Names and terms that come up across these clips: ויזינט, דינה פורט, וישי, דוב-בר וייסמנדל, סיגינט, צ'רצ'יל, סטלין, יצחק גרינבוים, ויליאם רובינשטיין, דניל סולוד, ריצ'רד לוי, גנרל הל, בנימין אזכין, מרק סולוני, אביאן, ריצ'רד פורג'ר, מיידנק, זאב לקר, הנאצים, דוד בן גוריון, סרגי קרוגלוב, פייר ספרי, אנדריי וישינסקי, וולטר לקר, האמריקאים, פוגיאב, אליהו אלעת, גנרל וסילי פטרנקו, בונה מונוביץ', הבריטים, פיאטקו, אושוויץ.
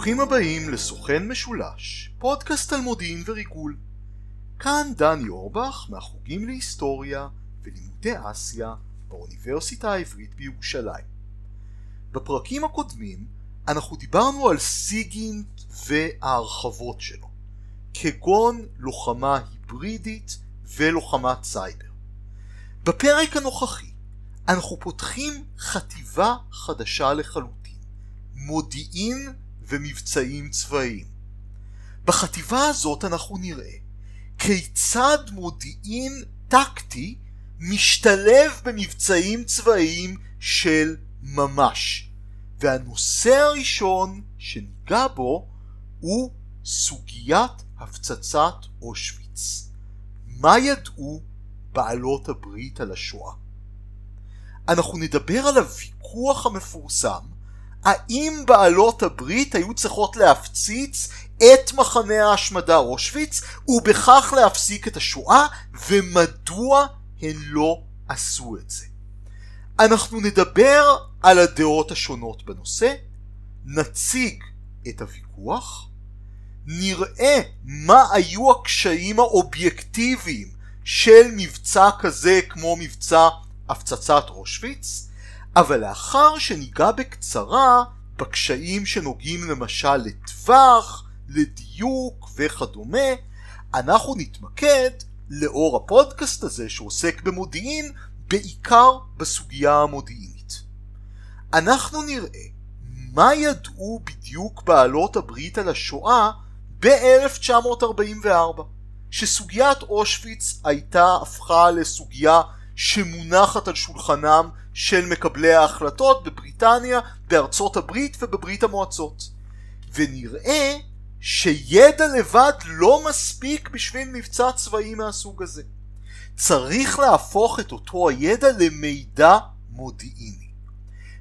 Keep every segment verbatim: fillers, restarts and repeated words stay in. ברוכים הבאים לסוכן משולש, פודקאסט על מודיעין וריגול. כאן דני אורבך מהחוגים להיסטוריה ולימודי אסיה באוניברסיטה העברית בירושלים. בפרקים הקודמים אנחנו דיברנו על סיגינט וההרחבות שלו, כגון לוחמה היברידית ולוחמת סייבר. בפרק הנוכחי אנחנו פותחים חטיבה חדשה לחלוטין, מודיעין ומבצעים צבאיים. בחטיבה הזאת אנחנו נראה כיצד מודיעין טקטי משתלב במבצעים צבאיים של ממש. והנושא הראשון שניגע בו הוא סוגיית הפצצת אושוויץ. מה ידעו בעלות הברית על השואה? אנחנו נדבר על הוויכוח המפורסם, האם בעלות הברית היו צריכות להפציץ את מחנה ההשמדה אושוויץ ובכך להפסיק את השואה, ומדוע הן לא עשו את זה. אנחנו נדבר על הדעות השונות בנושא, נציג את הוויכוח, נראה מה היו הקשיים האובייקטיביים של מבצע כזה כמו מבצע הפצצת אושוויץ, אבל לאחר שניגע בקצרה בקשיים שנוגעים למשל לטווח, לדיוק וכדומה, אנחנו נתמקד לאור הפודקאסט הזה שעוסק במודיעין, בעיקר בסוגיה המודיעינית. אנחנו נראה מה ידעו בדיוק בעלות הברית על השואה ב-אלף תשע מאות ארבעים וארבע, שסוגיית אושוויץ הייתה הפכה לסוגיה שמונחת על שולחנם של מקבלי ההחלטות בבריטניה, בארצות הברית ובברית המועצות. ונראה שידע לבד לא מספיק בשביל מבצע צבאי מהסוג הזה. צריך להפוך את אותו הידע למידע מודיעיני.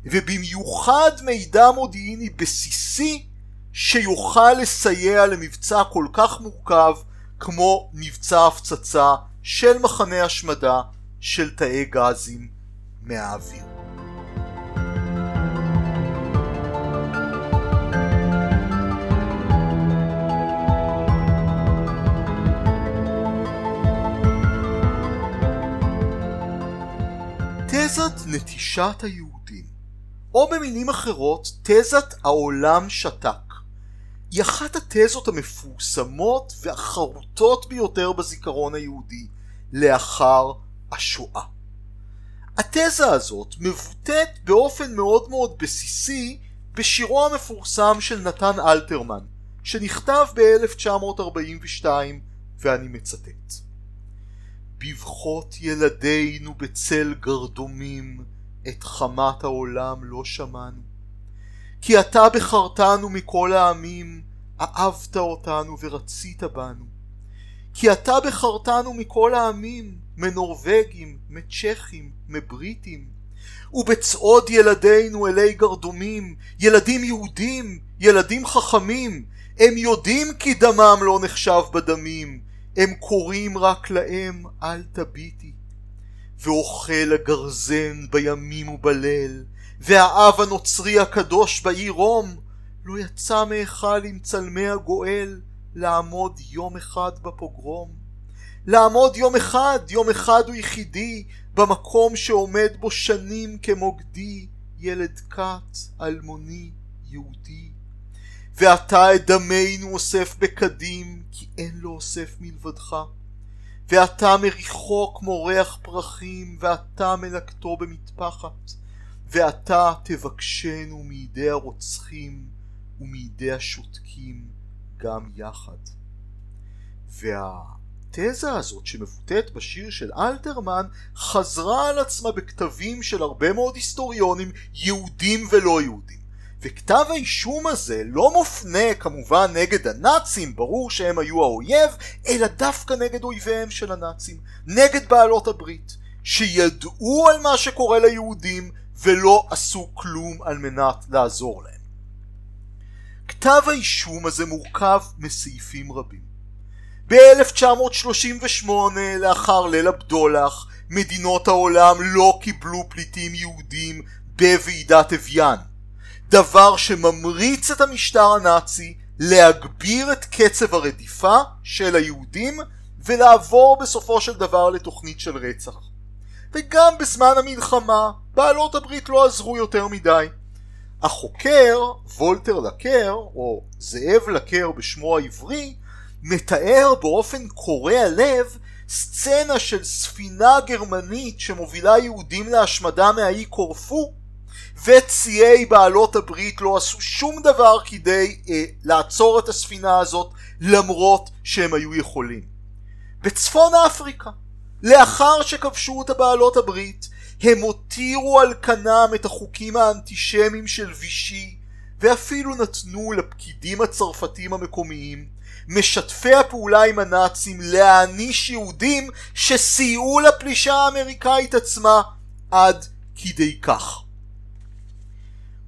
ובמיוחד מידע מודיעיני בסיסי שיוכל לסייע למבצע כל כך מורכב כמו מבצע הפצצה של מחנה השמדה של תאי גזים מהאוויר. תזת נטישת היהודים, או במילים אחרות תזת העולם שתק, היא אחת התזות המפורסמות והחרוטות ביותר בזיכרון היהודי לאחר השואה. התזה הזאת מבוטאת באופן מאוד מאוד בסיסי בשירו המפורסם של נתן אלתרמן, שנכתב ב-אלף תשע מאות ארבעים ושתיים, ואני מצטט: בבכות ילדינו בצל גרדומים את חמת העולם לא שמענו, כי אתה בחרתנו מכל העמים, אהבת אותנו ורצית בנו. כי אתה בחרתנו מכל העמים, מנורווגים, מצ'כים, מבריטים. ובצעוד ילדינו אלי גרדומים, ילדים יהודים, ילדים חכמים, הם יודעים כי דמם לא נחשב בדמים, הם קוראים רק להם אל תביטי. ואוכל הגרזן בימים ובליל, והאב הנוצרי הקדוש בעיר רום, לא יצא מאכל עם צלמי הגואל, לעמוד יום אחד בפוגרום. לעמוד יום אחד, יום אחד הוא יחידי, במקום שעומד בו שנים כמוגדי, ילד קט, אלמוני, יהודי. ואתה את דמנו אוסף בקדים, כי אין לו אוסף מלבדך. ואתה מריחו כמו ריח פרחים, ואתה מלקטו במטפחת. ואתה תבקשנו מידי הרוצחים ומידי השותקים גם יחד. והתזה הזאת שמבוטאת בשיר של אלתרמן חזרה על עצמה בכתבים של הרבה מאוד היסטוריונים יהודים ולא יהודים. וכתב האישום הזה לא מופנה כמובן נגד הנאצים, ברור שהם היו האויב, אלא דווקא נגד אויביהם של הנאצים, נגד בעלות הברית, שידעו על מה שקורה ליהודים ולא עשו כלום על מנת לעזור להם. כתב האישום הזה מורכב מסעיפים רבים. ב-אלף תשע מאות שלושים ושמונה, לאחר ליל הבדולח, מדינות העולם לא קיבלו פליטים יהודים בוועידת אביאן. דבר שממריץ את המשטר הנאצי להגביר את קצב הרדיפה של היהודים ולעבור בסופו של דבר לתוכנית של רצח. וגם בזמן המלחמה בעלות הברית לא עזרו יותר מדי. החוקר וולטר לקר, או זאב לקר בשמו העברי, מתאר באופן קורע לב סצנה של ספינה גרמנית שמובילה יהודים להשמדה מהאי קורפו, וציי בעלות הברית לא עשו שום דבר כדי אה, לעצור את הספינה הזאת למרות שהם היו יכולים. בצפון אפריקה, לאחר שכבשו את הבעלות הברית, הם הותירו על כנם את החוקים האנטישמיים של וישי, ואפילו נתנו לפקידים הצרפתיים המקומיים, משתפי הפעולה עם הנאצים, להעניש יהודים שסייעו לפלישה האמריקאית עצמה, עד כדי כך.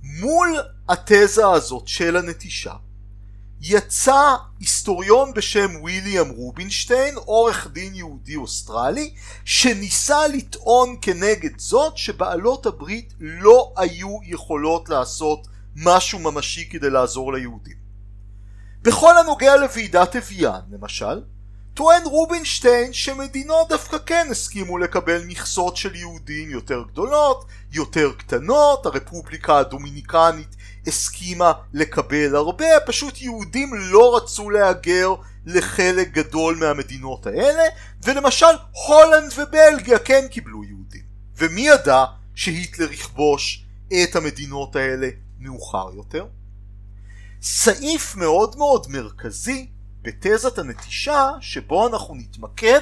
מול התזה הזאת של הנטישה, יצא היסטוריון בשם ויליאם רובינשטיין, עורך דין יהודי אוסטרלי, שניסה לטעון כנגד זאת שבעלות הברית לא היו יכולות לעשות משהו ממשי כדי לעזור ליהודים. בכל הנוגע לוועידת אביאן, למשל, טוען רובינשטיין שמדינות דווקא כן הסכימו לקבל מכסות של יהודים יותר גדולות, יותר קטנות. הרפובליקה הדומיניקנית הסכימה לקבל הרבה, פשוט יהודים לא רצו להגר לחלק גדול מהמדינות האלה, ולמשל הולנד ובלגיה כן קיבלו יהודים. ומי ידע שהיטלר יכבוש את המדינות האלה מאוחר יותר? סעיף מאוד מאוד מרכזי בתזת הנטישה שבו אנחנו נתמקד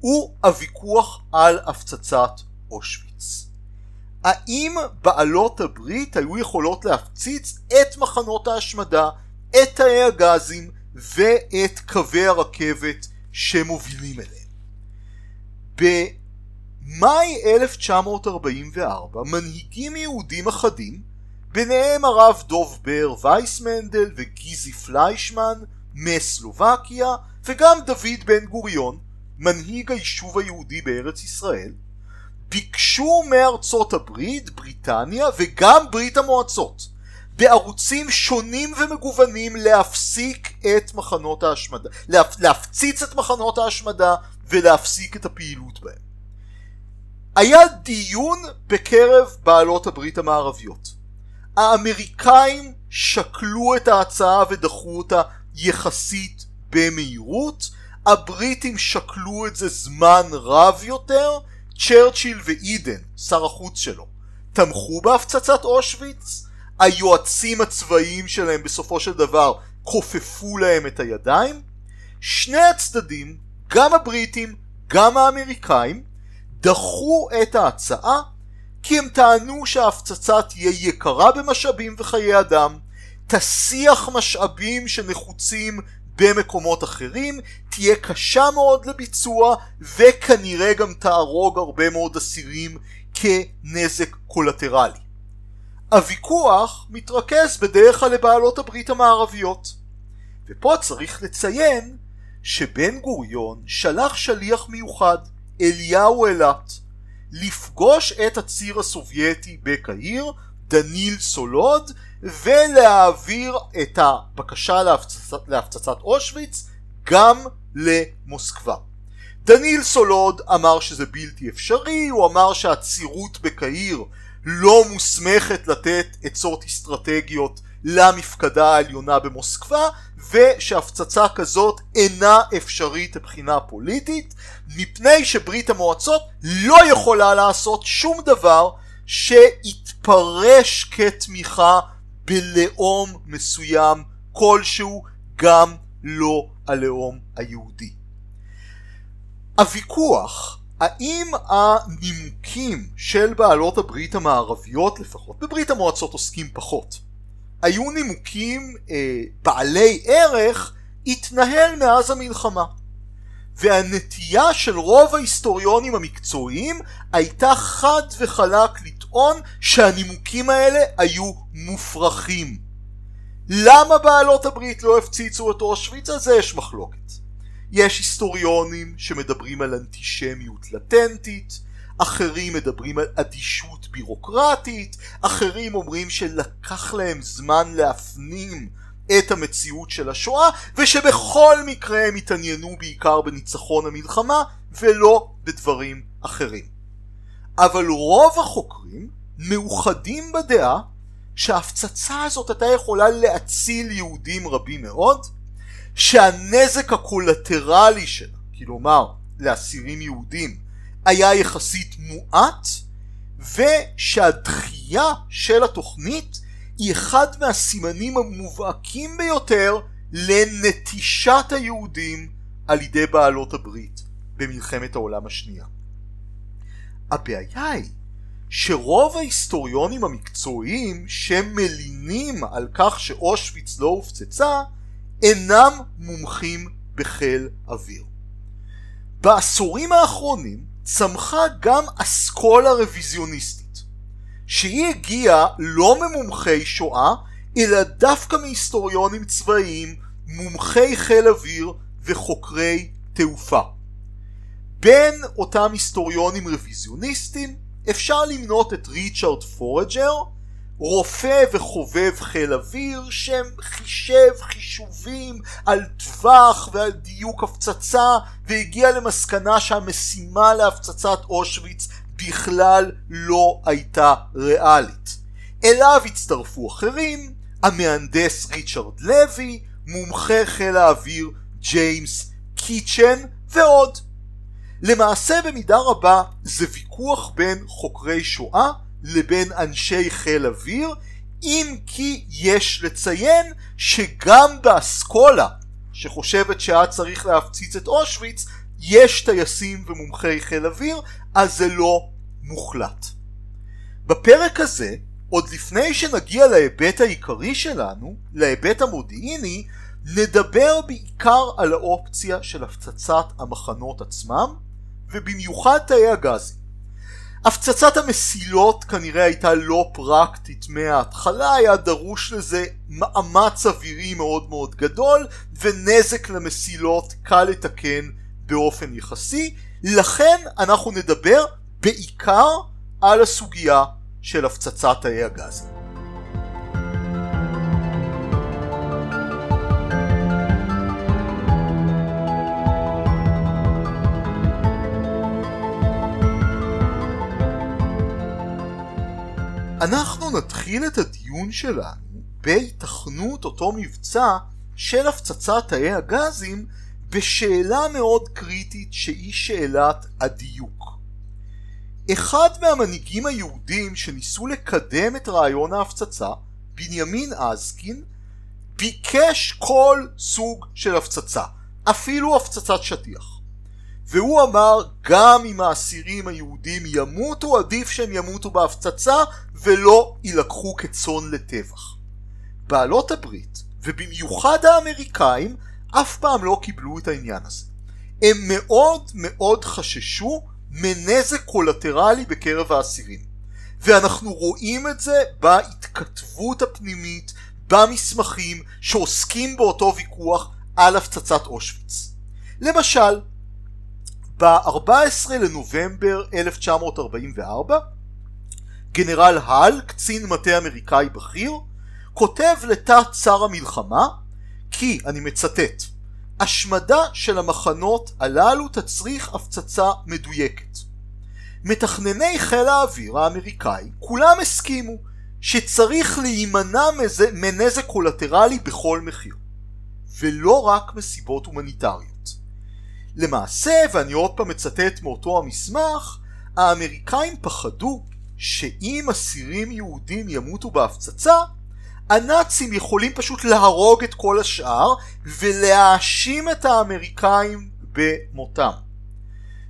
הוא הוויכוח על הפצצת אושוויץ. האם בעלות הברית היו יכולות להפציץ את מחנות ההשמדה, את תאי הגזים ואת קווי הרכבת שמובילים אליהם? במאי אלף תשע מאות ארבעים וארבע מנהיגים יהודים אחדים, ביניהם הרב דוב-בר וייסמנדל וגיזי פליישמן מסלובקיה, וגם דוד בן גוריון, מנהיג היישוב היהודי בארץ ישראל, ביקשו מארצות הברית, בריטניה וגם ברית המועצות, בערוצים שונים ומגוונים להפסיק את מחנות ההשמדה, להפ... להפציץ את מחנות ההשמדה ולהפסיק את הפעילות בהם. היה דיון בקרב בעלות הברית המערביות. האמריקאים שקלו את ההצעה ודחו אותה יחסית במהירות, הבריטים שקלו את זה זמן רב יותר. צ'רצ'יל ואידן, שר החוץ שלו, תמכו בהפצצת אושוויץ, היועצים הצבאיים שלהם בסופו של דבר כופפו להם את הידיים. שני הצדדים, גם הבריטים גם האמריקאים, דחו את ההצעה כי הם טענו שההפצצה תהיה יקרה במשאבים וחיי אדם, תסיח משאבים שנחוצים במקומות אחרים, תהיה קשה מאוד לביצוע וכנראה גם תהרוג הרבה מאוד אסירים כנזק קולטרלי. הוויכוח מתרכז בדרך כלל לבעלות הברית המערביות, ופה צריך לציין שבן גוריון שלח שליח מיוחד, אליהו אלעת, לפגוש את הציר הסובייטי בקהיר, דניל סולוד, ולהעביר את הבקשה להפצצת, להפצצת אושוויץ גם למוסקבה. דניל סולוד אמר שזה בלתי אפשרי, הוא אמר שהצירות בקהיר לא מוסמכת לתת עצות אסטרטגיות למפקדה העליונה במוסקבה, ושהפצצה כזאת אינה אפשרית מבחינה פוליטית, מפני שברית המועצות לא יכולה לעשות שום דבר שיתפרש כתמיכה בלאום מסוים כלשהו, גם לא הלאום היהודי. הוויכוח, האם הנימוקים של בעלות הברית המערביות, לפחות בברית המועצות עוסקים פחות, היו נימוקים אה, בעלי ערך, התנהל מאז המלחמה. והנטייה של רוב ההיסטוריונים המקצועיים הייתה חד וחלק לטעון שהנימוקים האלה היו מופרכים. למה בעלות הברית לא הפציצו את אושוויץ? אז יש מחלוקת. יש היסטוריונים שמדברים על אנטישמיות לטנטית, אחרים מדברים על אדישות בירוקרטית, אחרים אומרים שלקח להם זמן להפנים את המציאות של השואה, ושבכל מקרה הם התעניינו בעיקר בניצחון המלחמה ולא בדברים אחרים. אבל רוב החוקרים מאוחדים בדעה שההפצצה הזאת הייתה יכולה להציל יהודים רבים מאוד, שהנזק הקולטרלי שלה, כלומר לאסירים יהודים, היה יחסית מועט, ושהדחייה של התוכנית היא אחד מהסימנים המובהקים ביותר לנטישת היהודים על ידי בעלות הברית במלחמת העולם השנייה. הבעיה היא שרוב ההיסטוריונים המקצועיים שמלינים על כך שאושוויץ לא הופצצה אינם מומחים בחיל אוויר. בעשורים האחרונים צמחה גם אסכולה רוויזיוניסטית, שהיא הגיעה לא ממומחי שואה, אלא דווקא מהיסטוריונים צבאיים, מומחי חיל אוויר וחוקרי תעופה. בין אותם היסטוריונים רוויזיוניסטים אפשר למנות את ריצ'רד פורג'ר, רופא וחובב חיל אוויר שחישב חישובים על טווח ועל דיוק הפצצה, והגיע למסקנה שהמשימה להפצצת אושוויץ בכלל לא הייתה ריאלית. אליו הצטרפו אחרים, המהנדס ריצ'רד לוי, מומחה חיל האוויר ג'יימס קיצ'ן ועוד. למעשה במידה רבה זה ויכוח בין חוקרי שואה לבין אנשי חיל אוויר, אם כי יש לציין שגם באסכולה שחושבת שהיה צריך להפציץ את אושוויץ יש טייסים ומומחי חיל אוויר, אז זה לא מוחלט. בפרק הזה, עוד לפני שנגיע להיבט העיקרי שלנו, להיבט המודיעיני, נדבר בעיקר על האופציה של הפצצת המחנות עצמם, ובמיוחד תאי הגזים. הפצצת המסילות כנראה הייתה לא פרקטית מההתחלה, היה דרוש לזה מאמץ אווירי מאוד מאוד גדול, ונזק למסילות קל לתקן באופן יחסי, לכן אנחנו נדבר בעיקר על הסוגיה של הפצצת תאי הגזים. אנחנו נתחיל את הדיון שלנו בהתכנות אותו מבצע של הפצצת תאי הגזים בשאלה מאוד קריטית שהיא שאלת הדיוק. אחד מהמנהיגים היהודים שניסו לקדם את רעיון ההפצצה, בנימין אזכין, ביקש כל סוג של הפצצה, אפילו הפצצת שטיח. והוא אמר, גם אם האסירים היהודים ימותו, עדיף שהם ימותו בהפצצה ולא ילקחו כצאן לטבח. בעלות הברית, ובמיוחד האמריקאים, אף פעם לא קיבלו את העניין הזה. הם מאוד מאוד חששו מנזק קולטרלי בקרב האסירים. ואנחנו רואים את זה בהתכתבות הפנימית, במסמכים שעוסקים באותו ויכוח על הפצצת אושוויץ. למשל, ב-ארבעה עשר לנובמבר אלף תשע מאות ארבעים וארבע, גנרל הל, קצין מטה אמריקאי בכיר, כותב לתת שר המלחמה, כי, אני מצטט, השמדה של המחנות הללו תצריך הפצצה מדויקת. מתכנני חיל האוויר האמריקאי, כולם הסכימו שצריך להימנע מנזק קולטרלי בכל מחיר, ולא רק מסיבות הומניטריות. למעשה, ואני עוד פעם מצטט מאותו המסמך, האמריקאים פחדו שאם אסירים יהודים ימותו בהפצצה, הנאצים יכולים פשוט להרוג את כל השאר ולהאשים את האמריקאים במותם.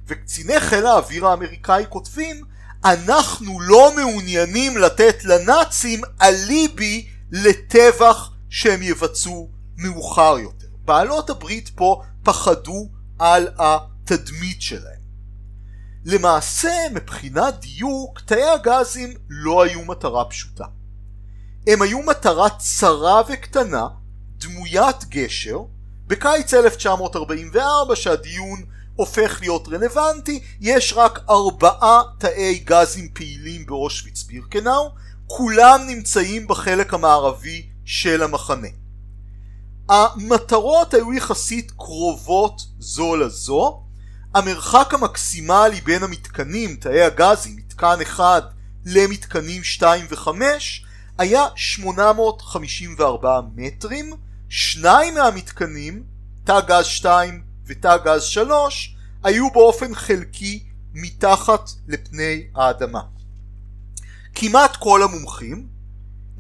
וקציני חיל האוויר האמריקאי כותבים, אנחנו לא מעוניינים לתת לנאצים אליבי לטבח שהם יבצעו מאוחר יותר. בעלות הברית פה פחדו על התדמית שלהם. למעשה, מבחינת דיוק, תאי הגזים לא היו מטרה פשוטה. הם היו מטרה צרה וקטנה, דמוית גשר, בקיץ אלף תשע מאות ארבעים וארבע, שהדיון הופך להיות רלוונטי. יש רק ארבעה תאי גזים פעילים באושוויץ בירקנאו, כולם נמצאים בחלק המערבי של המחנה. המטרות היו יחסית קרובות זו לזו. המרחק המקסימלי בין המתקנים, תאי הגזים, מתקן אחד למתקנים שתיים וחמש, היה שמונה מאות חמישים וארבעה מטרים. שניים מהמתקנים, תא גז שתיים ותא גז שלוש, היו באופן חלקי מתחת לפני האדמה. כמעט כל המומחים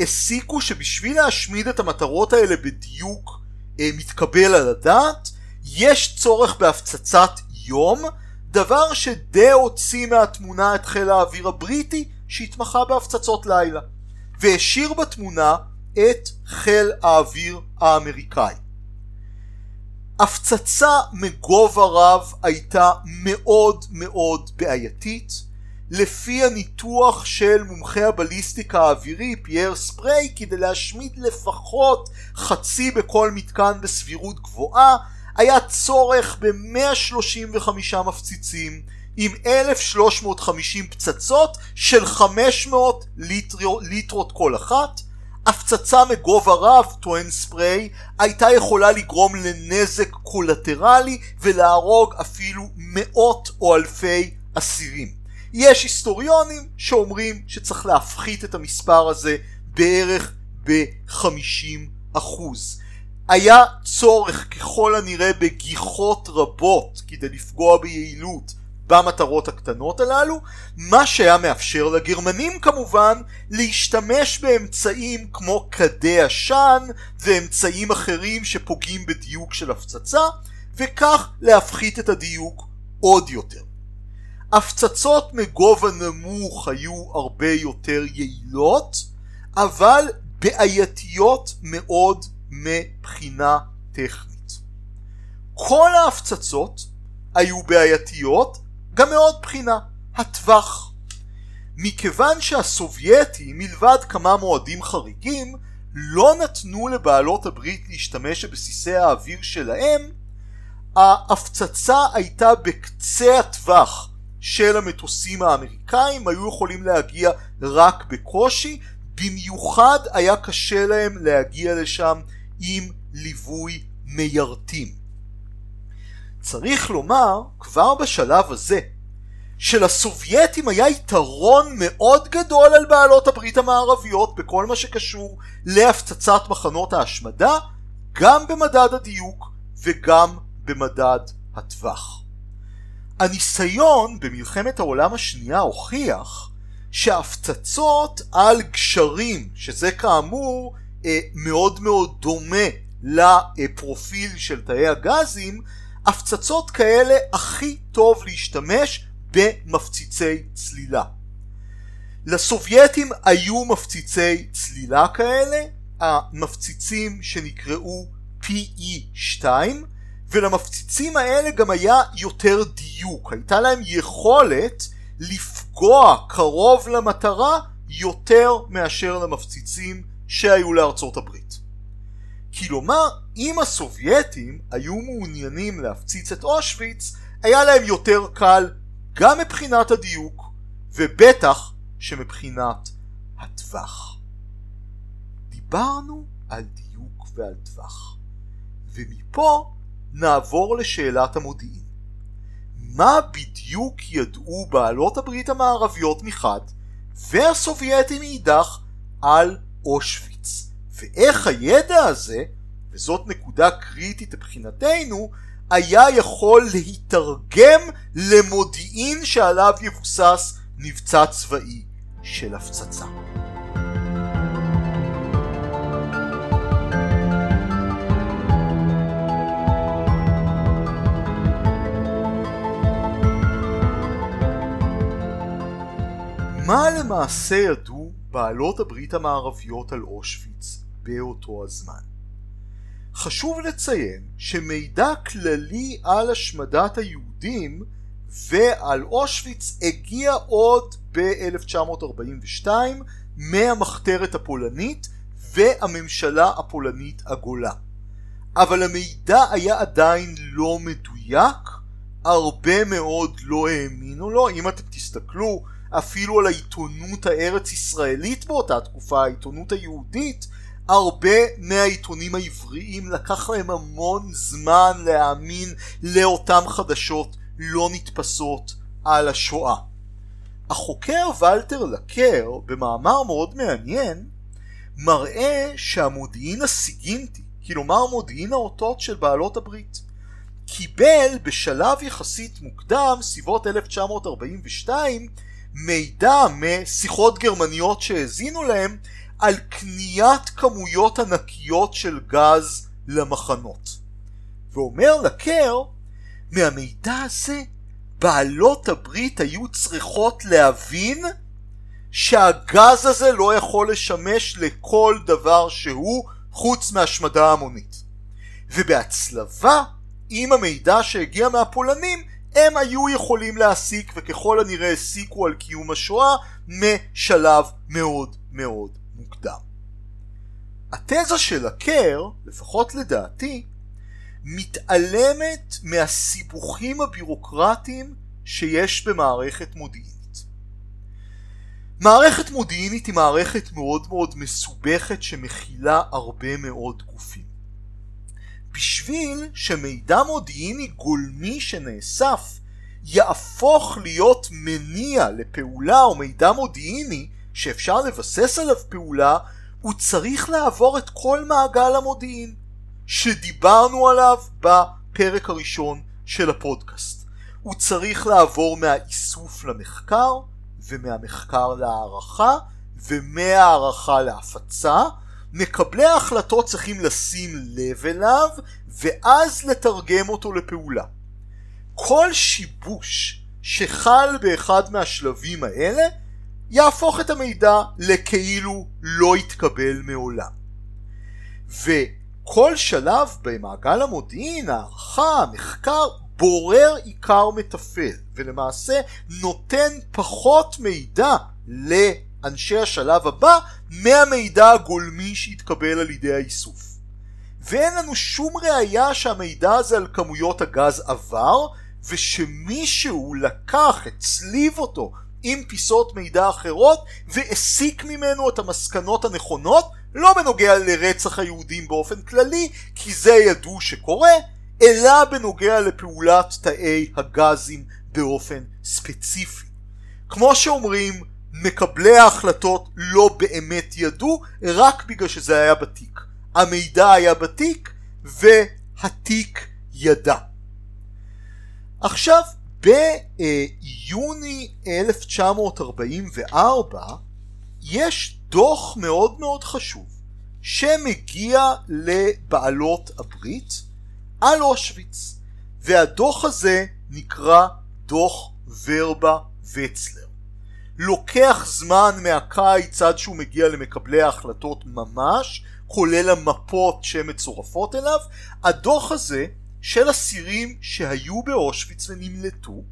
הסיקו שבשביל להשמיד את המטרות האלה בדיוק מתקבל על הדעת, יש צורך בהפצצת יום, דבר שדי הוציא מהתמונה את חיל האוויר הבריטי שהתמחה בהפצצות לילה, והשאיר בתמונה את חיל האוויר האמריקאי. הפצצה מגובה רב הייתה מאוד מאוד בעייתית. לפי הניתוח של מומחי הבליסטיקה האווירי פייר ספרי, כדי להשמיד לפחות חצי בכל מתקן בסבירות גבוהה, היה צורך ב-מאה שלושים וחמישה מפציצים עם אלף שלוש מאות וחמישים פצצות של חמש מאות ליטרות כל אחת. הפצצה מגובה רב, טוען ספרי, הייתה יכולה לגרום לנזק קולטרלי ולהרוג אפילו מאות או אלפי אסירים. יש היסטוריונים שאומרים שצריך להפחית את המספר הזה בערך ב-חמישים אחוז. היה צורך ככל הנראה בגיחות רבות כדי לפגוע ביעילות במטרות הקטנות הללו, מה שהיה מאפשר לגרמנים כמובן להשתמש באמצעים כמו כדי השן ואמצעים אחרים שפוגעים בדיוק של הפצצה, וכך להפחית את הדיוק עוד יותר. הפצצות מגובה נמוך היו הרבה יותר יעילות, אבל בעייתיות מאוד מבחינה טכנית. כל ההפצצות היו בעייתיות, גם מאוד בחינה, הטווח. מכיוון שהסובייטים, מלבד כמה מועדים חריגים, לא נתנו לבעלות הברית להשתמש בבסיסי האוויר שלהם, ההפצצה הייתה בקצה הטווח של המטוסים האמריקאים, היו יכולים להגיע רק בקושי, במיוחד היה קשה להם להגיע לשם עם ליווי מיירטים. צריך לומר, כבר בשלב הזה, שלסובייטים היה יתרון מאוד גדול על בעלות הברית המערביות בכל מה שקשור להפצצת מחנות ההשמדה, גם במדד הדיוק וגם במדד הטווח. הניסיון במלחמת העולם השנייה הוכיח שההפצצות על גשרים, שזה כאמור מאוד מאוד דומה לפרופיל של תאי הגזים, הפצצות כאלה הכי טוב להשתמש במפציצי צלילה. לסובייטים היו מפציצי צלילה כאלה, המפציצים שנקראו פי אי שתיים, ולמפציצים האלה גם היה יותר דיוק, הייתה להם יכולת לפגוע קרוב למטרה יותר מאשר למפציצים שהיו לארצות הברית. כלומר, אם הסובייטים היו מעוניינים להפציץ את אושוויץ, היה להם יותר קל גם מבחינת הדיוק, ובטח שמבחינת הטווח. דיברנו על דיוק ועל טווח, ומפה נעבור לשאלת המודיעין. מה בדיוק ידעו בעלות הברית המערביות מחד והסובייטים מאידך על אושוויץ? ואיך הידע הזה, וזאת נקודה קריטית מבחינתנו, היה יכול להתרגם למודיעין שעליו יבוסס מבצע צבאי של הפצצה. מה למעשה ידעו בעלות הברית המערביות על אושוויץ באותו הזמן? חשוב לציין שמידע כללי על השמדת היהודים ועל אושוויץ הגיע עוד ב-אלף תשע מאות ארבעים ושתיים מהמחתרת הפולנית והממשלה הפולנית הגולה. אבל המידע היה עדיין לא מדויק, הרבה מאוד לא האמינו לו. אם אתם תסתכלו אפילו על העיתונות הארץ ישראלית באותה תקופה, העיתונות היהודית, הרבה מהעיתונים העבריים לקח להם המון זמן להאמין לאותם חדשות לא נתפסות על השואה. החוקר וולטר לקר, במאמר מאוד מעניין, מראה שהמודיעין הסיגינטי, כלומר מודיעין האותות של בעלות הברית, קיבל בשלב יחסית מוקדם, סביבות אלף תשע מאות ארבעים ושתיים, מידע משיחות גרמניות שהזינו להם על קניית כמויות ענקיות של גז למחנות. ואומר לקר, מהמידע הזה בעלות הברית היו צריכות להבין שהגז הזה לא יכול לשמש לכל דבר שהוא חוץ מהשמדה המונית. ובהצלבה, עם המידע שהגיע מהפולנים, הם היו יכולים להסיק, וככל הנראה הסיקו על קיום השואה, משלב מאוד מאוד מוקדם. התזה של הקר, לפחות לדעתי, מתעלמת מהסיבוכים הבירוקרטיים שיש במערכת מודיעינית. מערכת מודיעינית היא מערכת מאוד מאוד מסובכת שמכילה הרבה מאוד גופים. בשביל שמידע מודיעיני גולמי שנאסף יהפוך להיות מניע לפעולה או מידע מודיעיני שאפשר לבסס עליו פעולה, הוא צריך לעבור את כל מעגל המודיעין שדיברנו עליו בפרק הראשון של הפודקאסט. הוא צריך לעבור מהאיסוף למחקר, ומהמחקר להערכה, ומהערכה להפצה. מקבלי ההחלטות צריכים לשים לב אליו, ואז לתרגם אותו לפעולה. כל שיבוש שחל באחד מהשלבים האלה, יהפוך את המידע לכאילו לא יתקבל מעולם. ו... כל שלב במעגל המודיעין, הערכה, המחקר, בורר עיקר מטפל, ולמעשה נותן פחות מידע לאנשי השלב הבא מהמידע הגולמי שהתקבל על ידי האיסוף. ואין לנו שום ראייה שהמידע הזה על כמויות הגז עבר, ושמישהו לקח, הצליב אותו עם פיסות מידע אחרות, והסיק ממנו את המסקנות הנכונות, לא בנוגע לרצח היהודים באופן כללי, כי זה ידעו שקורה, אלא בנוגע לפעולת תאי הגזים באופן ספציפי. כמו שאומרים, מקבלי ההחלטות לא באמת ידעו, רק בגלל שזה היה בתיק. המידע היה בתיק, והתיק ידע. עכשיו, ביוני אלף תשע מאות ארבעים וארבע, יש דוח מאוד מאוד חשוב שמגיע לבעלות הברית על אושוויץ, והדוח הזה נקרא דוח וורבה וצלר. לוקח זמן מהקיץ עד שהוא מגיע למקבלי ההחלטות ממש, כולל המפות שמצורפות אליו. הדוח הזה של אסירים שהיו באושוויץ ונמלטו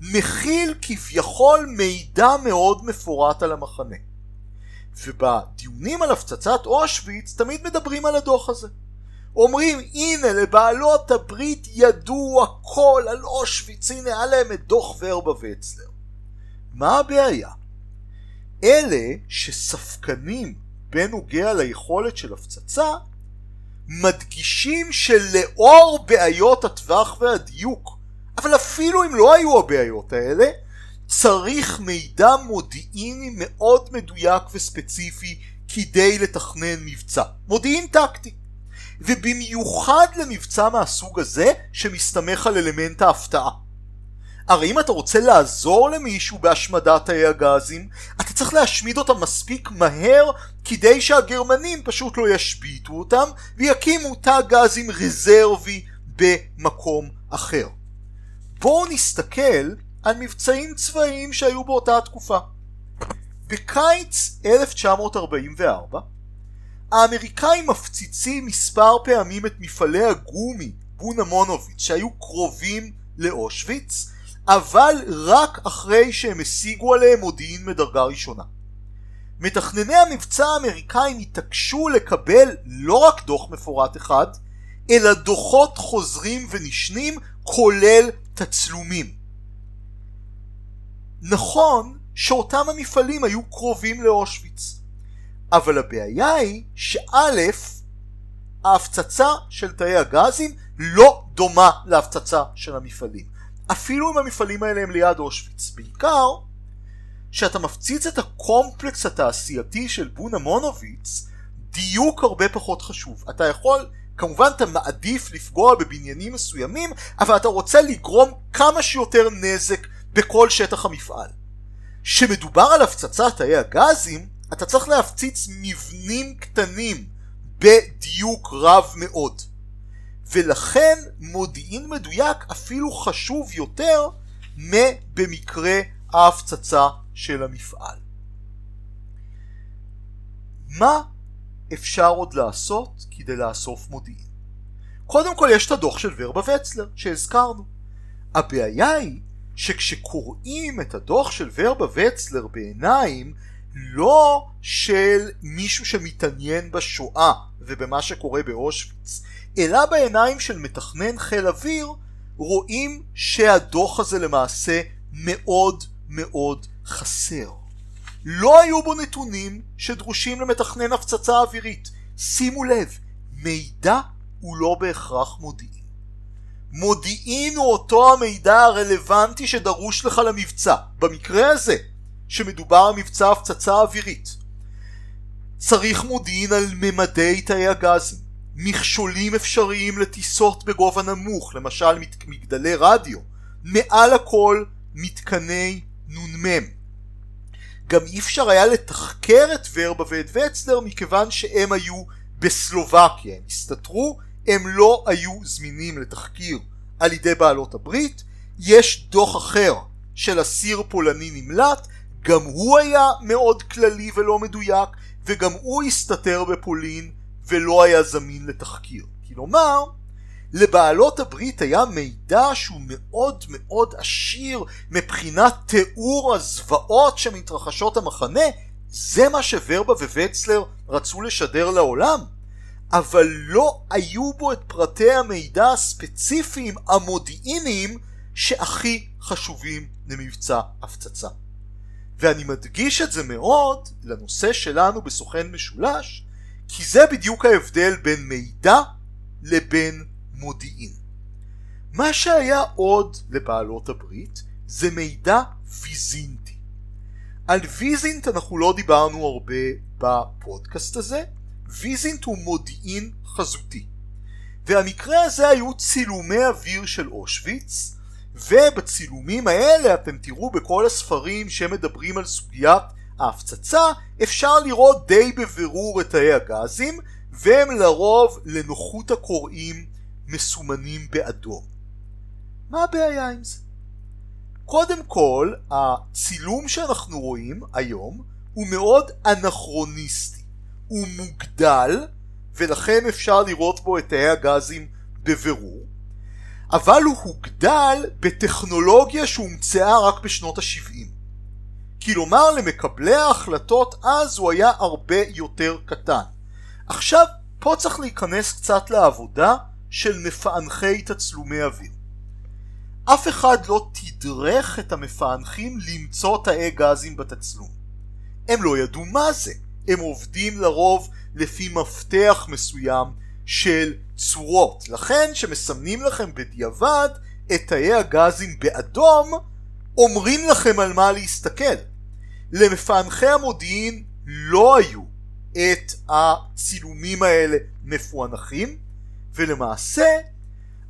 מכיל כביכול מידע מאוד מפורט על המחנה. ובדיונים על הפצצת אושוויץ תמיד מדברים על הדוח הזה. אומרים, הנה לבעלות הברית ידעו הכל על אושוויץ, הנה היה להם את דוח וורבה וצלר. מה הבעיה? אלה שספקנים בנוגע ליכולת של הפצצה מדגישים שלאור בעיות הטווח והדיוק, אבל אפילו אם לא היו הבעיות האלה, צריך מידע מודיעיני מאוד מדויק וספציפי כדי לתכנן מבצע. מודיעין טקטי. ובמיוחד למבצע מהסוג הזה שמסתמך על אלמנט ההפתעה. הרי אם אתה רוצה לעזור למישהו בהשמדת תאי הגזים, אתה צריך להשמיד אותם מספיק מהר כדי שהגרמנים פשוט לא ישביתו אותם ויקימו תא גזים רזרבי במקום אחר. בואו נסתכל על מבצעים צבאיים שהיו באותה התקופה. בקיץ אלף תשע מאות ארבעים וארבע, האמריקאים מפציצים מספר פעמים את מפעלי הגומי בונה מונוביץ' שהיו קרובים לאושוויץ, אבל רק אחרי שהם השיגו עליהם מודיעין מדרגה ראשונה. מתכנני המבצע האמריקאים התעקשו לקבל לא רק דוח מפורט אחד, אלא דוחות חוזרים ונשנים, כולל תצלומים. נכון שאותם המפעלים היו קרובים לאושוויץ, אבל הבעיה היא שא' ההפצצה של תאי הגזים לא דומה להפצצה של המפעלים, אפילו אם המפעלים האלה הם ליד אושוויץ, בעיקר שאתה מפציץ את הקומפלקס התעשייתי של בונה מונוביץ, דיוק הרבה פחות חשוב. אתה יכול, כמובן אתה מעדיף לפגוע בבניינים מסוימים, אבל אתה רוצה לגרום כמה שיותר נזק בכל שטח המפעל. שמדובר על הפצצת תאי הגזים, אתה צריך להפציץ מבנים קטנים בדיוק רב מאוד. ולכן מודיעין מדויק אפילו חשוב יותר מבמקרה ההפצצה של המפעל. מה אפשר עוד לעשות כדי לאסוף מודיעין? קודם כל יש את הדוח של וורבה וצלר שהזכרנו. הבעיה היא שכשקוראים את הדוח של וורבה וצלר בעיניים לא של מישהו שמתעניין בשואה ובמה שקורה באושוויץ, אלא בעיניים של מתכנן חיל אוויר, רואים שהדוח הזה למעשה מאוד מאוד חסר. לא היו בו נתונים שדרושים למתכנן הפצצה האווירית. שימו לב, מידע הוא לא בהכרח מודיעין. מודיעין הוא אותו המידע הרלוונטי שדרוש לך למבצע. במקרה הזה, שמדובר על מבצע הפצצה האווירית, צריך מודיעין על ממדי תאי הגזים, מכשולים אפשריים לטיסות בגובה נמוך, למשל מגדלי רדיו, מעל הכל מתקני נונמם. גם אי אפשר היה לתחקר את וורבה ואת וצלר מכיוון שהם היו בסלובקיה, הם הסתתרו, הם לא היו זמינים לתחקיר על ידי בעלות הברית. יש דוח אחר של אסיר פולני נמלט, גם הוא היה מאוד כללי ולא מדויק, וגם הוא הסתתר בפולין ולא היה זמין לתחקיר. כלומר, לבעלות הברית היה מידע שהוא מאוד מאוד עשיר מבחינת תיאור הזוועות שמתרחשות המחנה. זה מה שוורבה וווצלר רצו לשדר לעולם, אבל לא היו בו את פרטי המידע הספציפיים המודיעיניים שהכי חשובים למבצע הפצצה. ואני מדגיש את זה מאוד לנושא שלנו בסוכן משולש, כי זה בדיוק ההבדל בין מידע לבין מודיעין. מה שהיה עוד לבעלות הברית זה מידע ויזינטי. על ויזינט אנחנו לא דיברנו הרבה בפודקאסט הזה. ויזינט הוא מודיעין חזותי, והמקרה הזה היו צילומי אוויר של אושוויץ, ובצילומים האלה אתם תראו בכל הספרים שמדברים על סוגיית ההפצצה, אפשר לראות די בבירור את תאי הגזים, והם לרוב לנוחות הקוראים מסומנים באדום. מה הבעיה עם זה? קודם כל, הצילום שאנחנו רואים היום הוא מאוד אנכרוניסטי, הוא מוגדל, ולכן אפשר לראות בו את תאי הגזים בבירור, אבל הוא הוגדל בטכנולוגיה שהומצאה רק בשנות ה-שבעים. כלומר, למקבלי ההחלטות אז הוא היה הרבה יותר קטן. עכשיו, פה צריך להיכנס קצת לעבודה של מפענחי תצלומי אוויר. אף אחד לא תדרך את המפענחים למצוא תאי גזים בתצלום. הם לא ידעו מה זה. הם עובדים לרוב לפי מפתח מסוים של צורות. לכן, שמסמנים לכם בדיעבד את תאי הגזים באדום, אומרים לכם על מה להסתכל. למפענחי המודיעין לא היו את הצילומים האלה מפוענחים, ולמעשה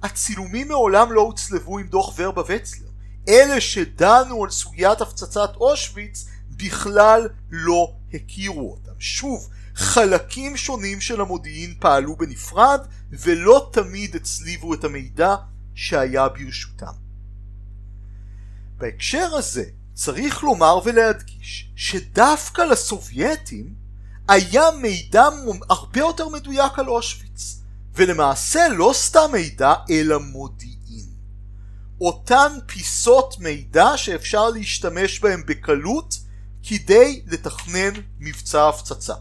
הצילומים מעולם לא הוצלבו עם דוח וורבה וצלר. אלה שדנו על סוגיית הפצצת אושוויץ בכלל לא הכירו אותם. שוב, חלקים שונים של המודיעין פעלו בנפרד ולא תמיד הצליבו את המידע שהיה ברשותם. בהקשר הזה צריך לומר ולהדגיש שדווקא לסובייטים היה מידע הרבה יותר מדויק על אושוויץ, ולמעשה לא סתם מידע אלא מודיעין. אותן פיסות מידע שאפשר להשתמש בהם בקלות כדי לתכנן מבצע הפצצה.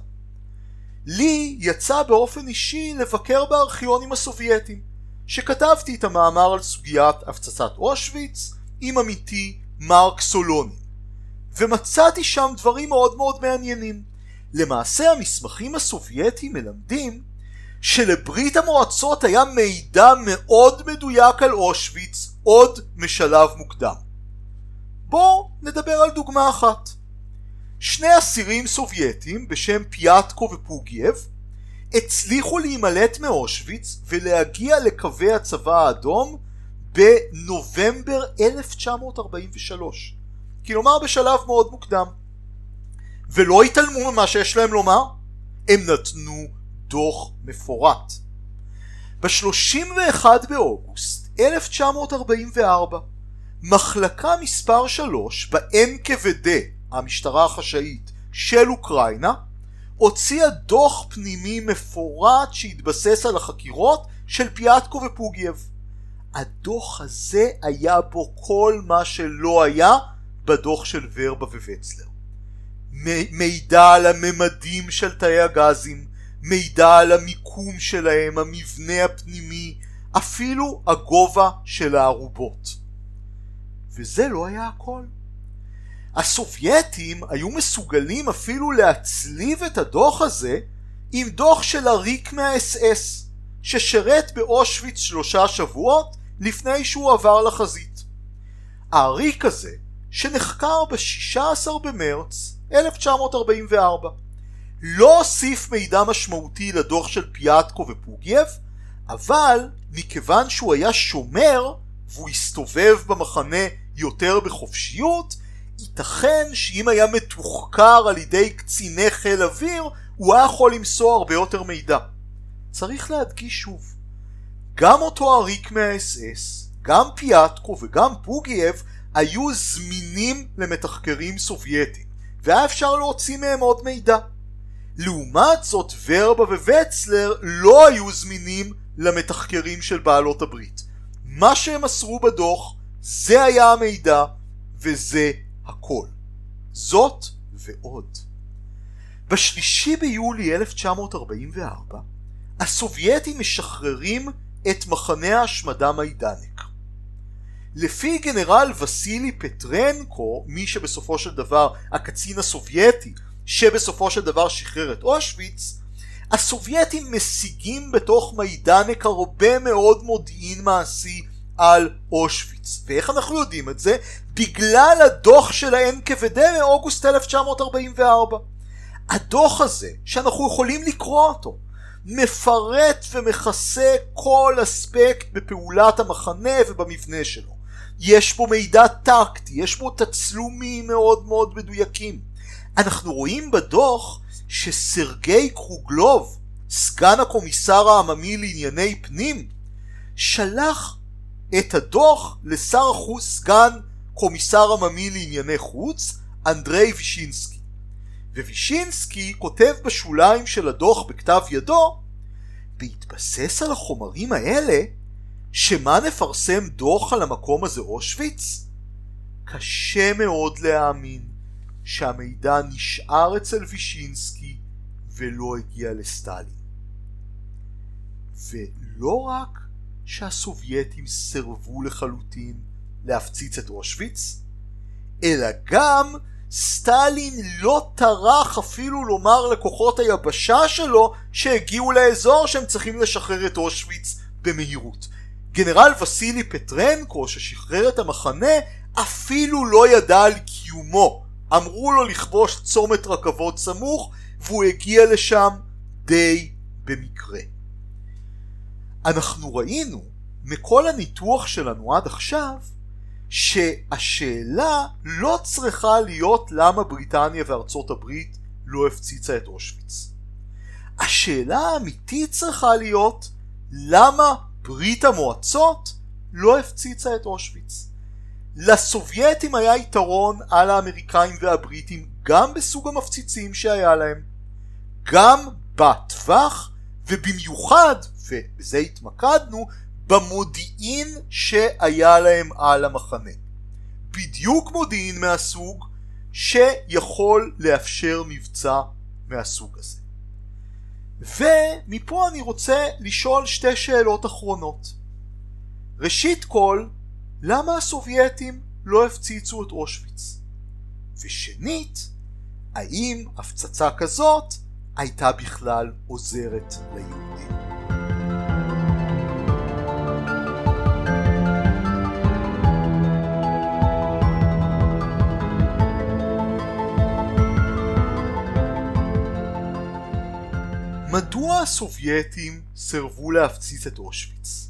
לי יצא באופן אישי לבקר בארכיונים הסובייטים, שכתבתי את המאמר על סוגיית הפצצת אושוויץ עם עמיתי מרק סולוני, ומצאתי שם דברים מאוד מאוד מעניינים. למעשה המסמכים הסובייטיים מלמדים שלברית המועצות היה מידע מאוד מדויק על אושוויץ עוד משלב מוקדם. בואו נדבר על דוגמה אחת. שני אסירים סובייטים בשם פיאטקו ופוגיאב הצליחו להימלט מאושוויץ ולהגיע לקווי הצבא האדום בנובמבר אלף תשע מאות ארבעים ושלוש, כלומר בשלב מאוד מוקדם, ולא התעלמו ממה שיש להם לומר, הם נתנו דוח מפורט. ב-שלושים ואחד באוגוסט אלף תשע מאות ארבעים וארבע מחלקה מספר שלוש ב-אם קיי וי די, המשטרה החשאית של אוקראינה, הוציאה דוח פנימי מפורט שהתבסס על החקירות של פיאטקו ופוגיאב. הדוח הזה היה בו כל מה שלא היה בדוח של וורבה וצלר. מ- מידע על הממדים של תאי הגזים, מידע על המיקום שלהם, המבנה הפנימי, אפילו הגובה של הערובות. וזה לא היה הכל. הסובייטים היו מסוגלים אפילו להצליב את הדוח הזה עם דוח של הריק מהאס-אס, ששרת באושוויץ שלושה שבועות לפני שהוא עבר לחזית. הריק הזה, שנחקר ב-שישה עשר במרץ אלף תשע מאות ארבעים וארבע, לא הוסיף מידע משמעותי לדוח של פיאטקו ופוגיאב, אבל מכיוון שהוא היה שומר והוא הסתובב במחנה יותר בחופשיות, ייתכן שאם היה מתוחקר על ידי קציני חיל אוויר, הוא היה יכול למסור הרבה יותר מידע. צריך להדגיש שוב, גם אותו הריק מהאס-אס, גם פיאטקו וגם פוגיאב היו זמינים למתחקרים סובייטים, והיה אפשר להוציא מהם עוד מידע. לעומת זאת, וורבה וצלר לא היו זמינים למתחקרים של בעלות הברית. מה שהם מסרו בדוח, זה היה המידע, וזה הכל. זאת ועוד. ב-שלושה ביולי אלף תשע מאות ארבעים וארבע, הסובייטים משחררים את מחנה ההשמדה מיידנק. לפי גנרל וסילי פטרנקו, מי שבסופו של דבר, הקצין הסובייטי, שבסופו של דבר שחרר את אושוויץ, הסובייטים משיגים בתוך מיידנק הרבה מאוד מודיעין מעשי על אושוויץ. ואיך אנחנו יודעים את זה? בגלל הדוח של ה-אן קיי וי די מאוגוסט אלף תשע מאות ארבעים וארבע. הדוח הזה, שאנחנו יכולים לקרוא אותו, מפרט ומכסה כל אספקט בפעולת המחנה ובמבנה שלו. יש פה מידע טקטי, יש פה תצלומים מאוד מאוד מדויקים. אנחנו רואים בדוח שסרגי קרוגלוב, סגן הקומיסר העממי לענייני פנים, שלח את הדוח לשר החוץ, סגן קומיסר עממי לענייני חוץ, אנדריי וישינסקי. ווישינסקי כותב בשוליים של הדוח בכתב ידו, בהתבסס על החומרים האלה, שמה נפרסם דוח על המקום הזה אושוויץ? קשה מאוד להאמין שהמידע נשאר אצל וישינסקי ולא הגיע לסטלין. ולא רק שהסובייטים סרבו לחלוטין להפציץ את אושוויץ, אלא גם סטלין לא טרח אפילו לומר לכוחות היבשה שלו שהגיעו לאזור שהם צריכים לשחרר את אושוויץ במהירות. גנרל וסילי פטרנקו ששחרר את המחנה אפילו לא ידע על קיומו. אמרו לו לכבוש צומת רכבות סמוך והוא הגיע לשם די במקרה. אנחנו ראינו מכל הניתוח שלנו עד עכשיו שהשאלה לא צריכה להיות למה בריטניה וארצות הברית לא הפציצה את אושוויץ. השאלה האמיתית צריכה להיות למה ברית המועצות לא הפציצה את אושוויץ. לסובייטים היה יתרון על האמריקאים והבריטים גם בסוג המפציצים שהיה להם, גם בטווח, ובמיוחד, ובזה התמקדנו, במודיעין שהיה להם על המחנה. בדיוק מודיעין מהסוג שיכול לאפשר מבצע מהסוג הזה. ומפה אני רוצה לשאול שתי שאלות אחרונות. ראשית כל, למה הסובייטים לא הפציצו את אושוויץ? ושנית, האם הפצצה כזאת הייתה בכלל עוזרת ליהודים? מדוע הסובייטים סרבו להפציץ את אושוויץ?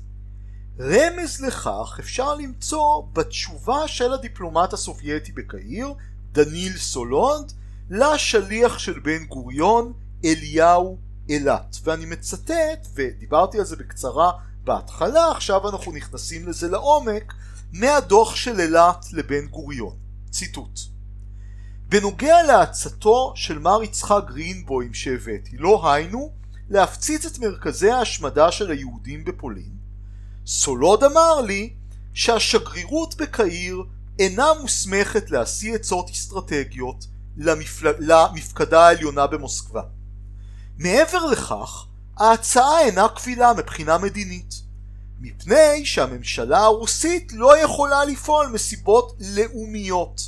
רמז לכך אפשר למצוא בתשובה של הדיפלומט הסובייטי בקהיר, דניל סולוד, לשליח של בן גוריון, אליהו אלעת. ואני מצטט, ודיברתי על זה בקצרה בהתחלה, עכשיו אנחנו נכנסים לזה לעומק, מהדוח של אלעת לבן גוריון. ציטוט: בנוגע להצעתו של מר יצחק גרינבוים שהבאתי, לא היינו להפציץ את מרכזי ההשמדה של היהודים בפולין, סולוד אמר לי שהשגרירות בקהיר אינה מוסמכת להשיא עצות אסטרטגיות למפל... למפקדה העליונה במוסקבה. מעבר לכך, ההצעה אינה קבילה מבחינה מדינית, מפני שהממשלה הרוסית לא יכולה לפעול מסיבות לאומיות.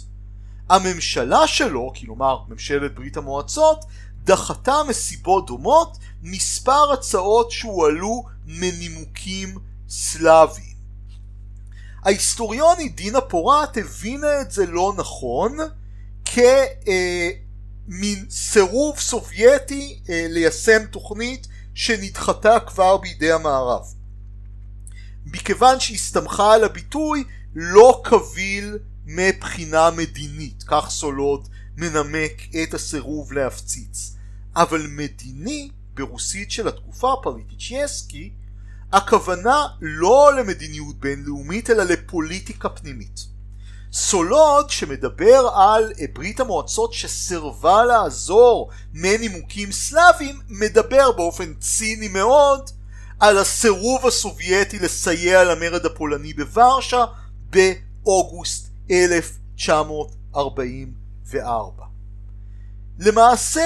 הממשלה שלו, כלומר ממשלת ברית המועצות, דחתה מסיבות דומות מספר הצעות שהועלו מנימוקים סלאביים. ההיסטוריונית דינה פורט הבינה את זה לא נכון, כמין סירוב סובייטי ליישם תוכנית שנדחתה כבר בידי המערב, מכיוון שהסתמכה על הביטוי לא קביל מבחינה מדינית. כך סולוד מנמק את הסירוב להפציץ. אבל מדיני ברוסית של התקופה, פוליטיצ'ייסקי, הכוונה לא למדיניות בינלאומית אלא לפוליטיקה פנימית. סולוד, שמדבר על ברית המועצות שסרבה לעזור מנימוקים סלאבים, מדבר באופן ציני מאוד על הסירוב הסובייטי לסייע למרד הפולני בוורשה באוגוסט אלף תשע מאות ארבעים וארבע. למעשה,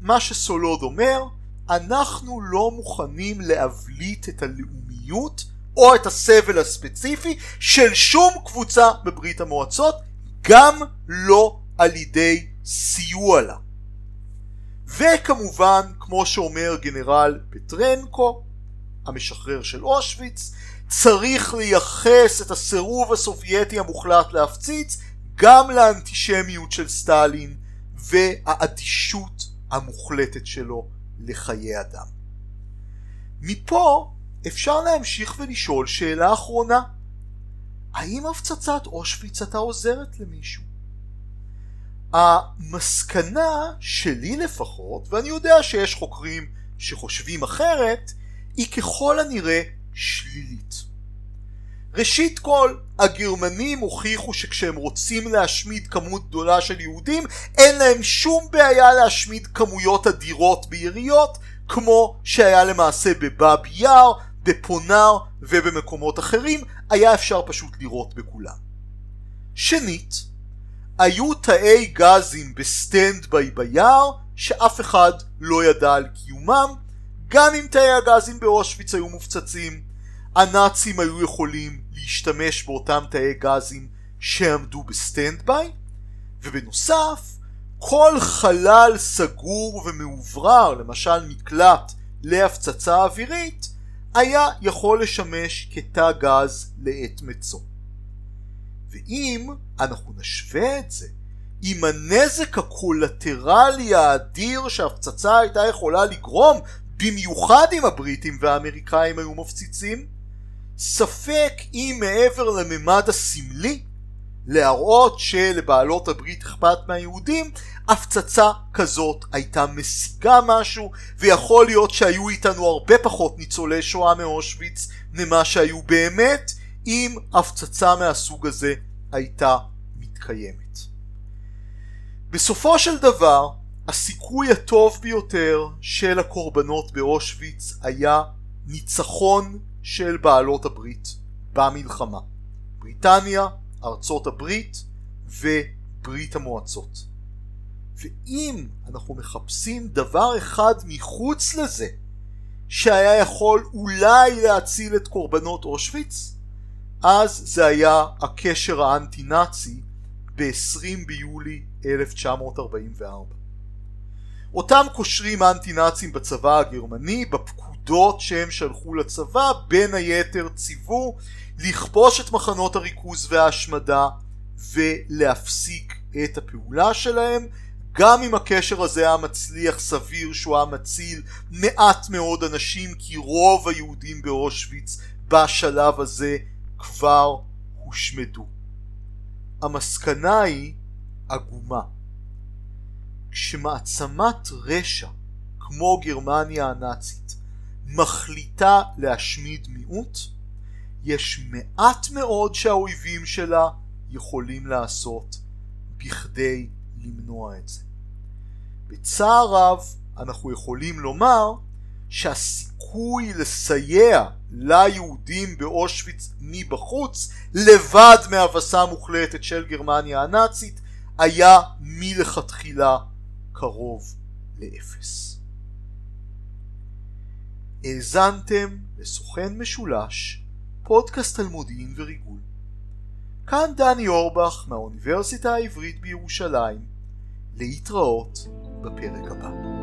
מה שסולוד אומר, אנחנו לא מוכנים להבליט את הלאומיות או את הסבל הספציפי של שום קבוצה בברית המועצות, גם לא על ידי סיוע לה. וכמובן, כמו שאומר גנרל פטרנקו, המשחרר של אושוויץ, צריך לייחס את הסירוב הסובייטי המוחלט להפציץ גם לאנטישמיות של סטלין והאדישות המוחלטת שלו לחיי אדם. מפה אפשר להמשיך ולשאול שאלה אחרונה: האם הפצצת אושוויץ הייתה עוזרת למישהו? המסקנה שלי לפחות, ואני יודע שיש חוקרים שחושבים אחרת, היא ככל הנראה שלילית. ראשית כל, הגרמנים הוכיחו שכשהם רוצים להשמיד כמות גדולה של יהודים, אין להם שום בעיה להשמיד כמויות אדירות ביריות, כמו שהיה למעשה בבאב יאר, בפונר ובמקומות אחרים, היה אפשר פשוט לראות בכולם. שנית, היו תאי גזים בסטנד ביי ביער שאף אחד לא ידע על קיומם. גם אם תאי הגזים באושוויץ היו מופצצים, הנאצים היו יכולים להשתמש באותם תאי גזים שעמדו בסטנד ביי. ובנוסף, כל חלל סגור ומעוברר, למשל מקלט להפצצה אווירית, היה יכול לשמש כתא גז לעת מצוא. ואם אנחנו נשווה את זה עם הנזק הקולטרלי האדיר שהפצצה הייתה יכולה לגרום, במיוחד אם הבריטים והאמריקאים היו מפציצים, ספק אם מעבר לממד הסמלי, להראות שלבעלות הברית אכפת מהיהודים, הפצצה כזאת הייתה משיגה משהו, ויכול להיות שהיו איתנו הרבה פחות ניצולי שואה מאושוויץ ממה שהיו באמת, אם הפצצה מהסוג הזה הייתה מתקיימת. בסופו של דבר, הסיכוי הטוב ביותר של הקורבנות באושוויץ היה ניצחון של בעלות הברית במלחמה. בריטניה, ארצות הברית וברית המועצות. ואם אנחנו מחפשים דבר אחד מחוץ לזה שהיה יכול אולי להציל את קורבנות אושוויץ, אז זה היה הקשר האנטי-נאצי ב-עשרים ביולי אלף תשע מאות ארבעים וארבע. אותם קושרים האנטי-נאצים בצבא הגרמני, בפקודות שהם שלחו לצבא, בין היתר ציוו לכפוש את מחנות הריכוז וההשמדה ולהפסיק את הפעולה שלהם, גם אם הקשר הזה היה מצליח, סביר שהוא היה מציל מעט מאוד אנשים, כי רוב היהודים באושוויץ בשלב הזה כבר הושמדו. המסקנה היא עגומה. כשמעצמת רשע כמו גרמניה הנאצית מחליטה להשמיד מיעוט, יש מעט מאוד שהאויבים שלה יכולים לעשות בכדי למנוע את זה. בצער רב אנחנו יכולים לומר שהסיכוי לסייע ליהודים באושוויץ מבחוץ, לבד מהבסה מוחלטת של גרמניה הנאצית, היה מלכתחילה קרוב לאפס. האזנתם לסוכן משולש, פודקאסט על מודיעין וריגול. כאן דני אורבך מהאוניברסיטה העברית בירושלים. להתראות בפרק הבא.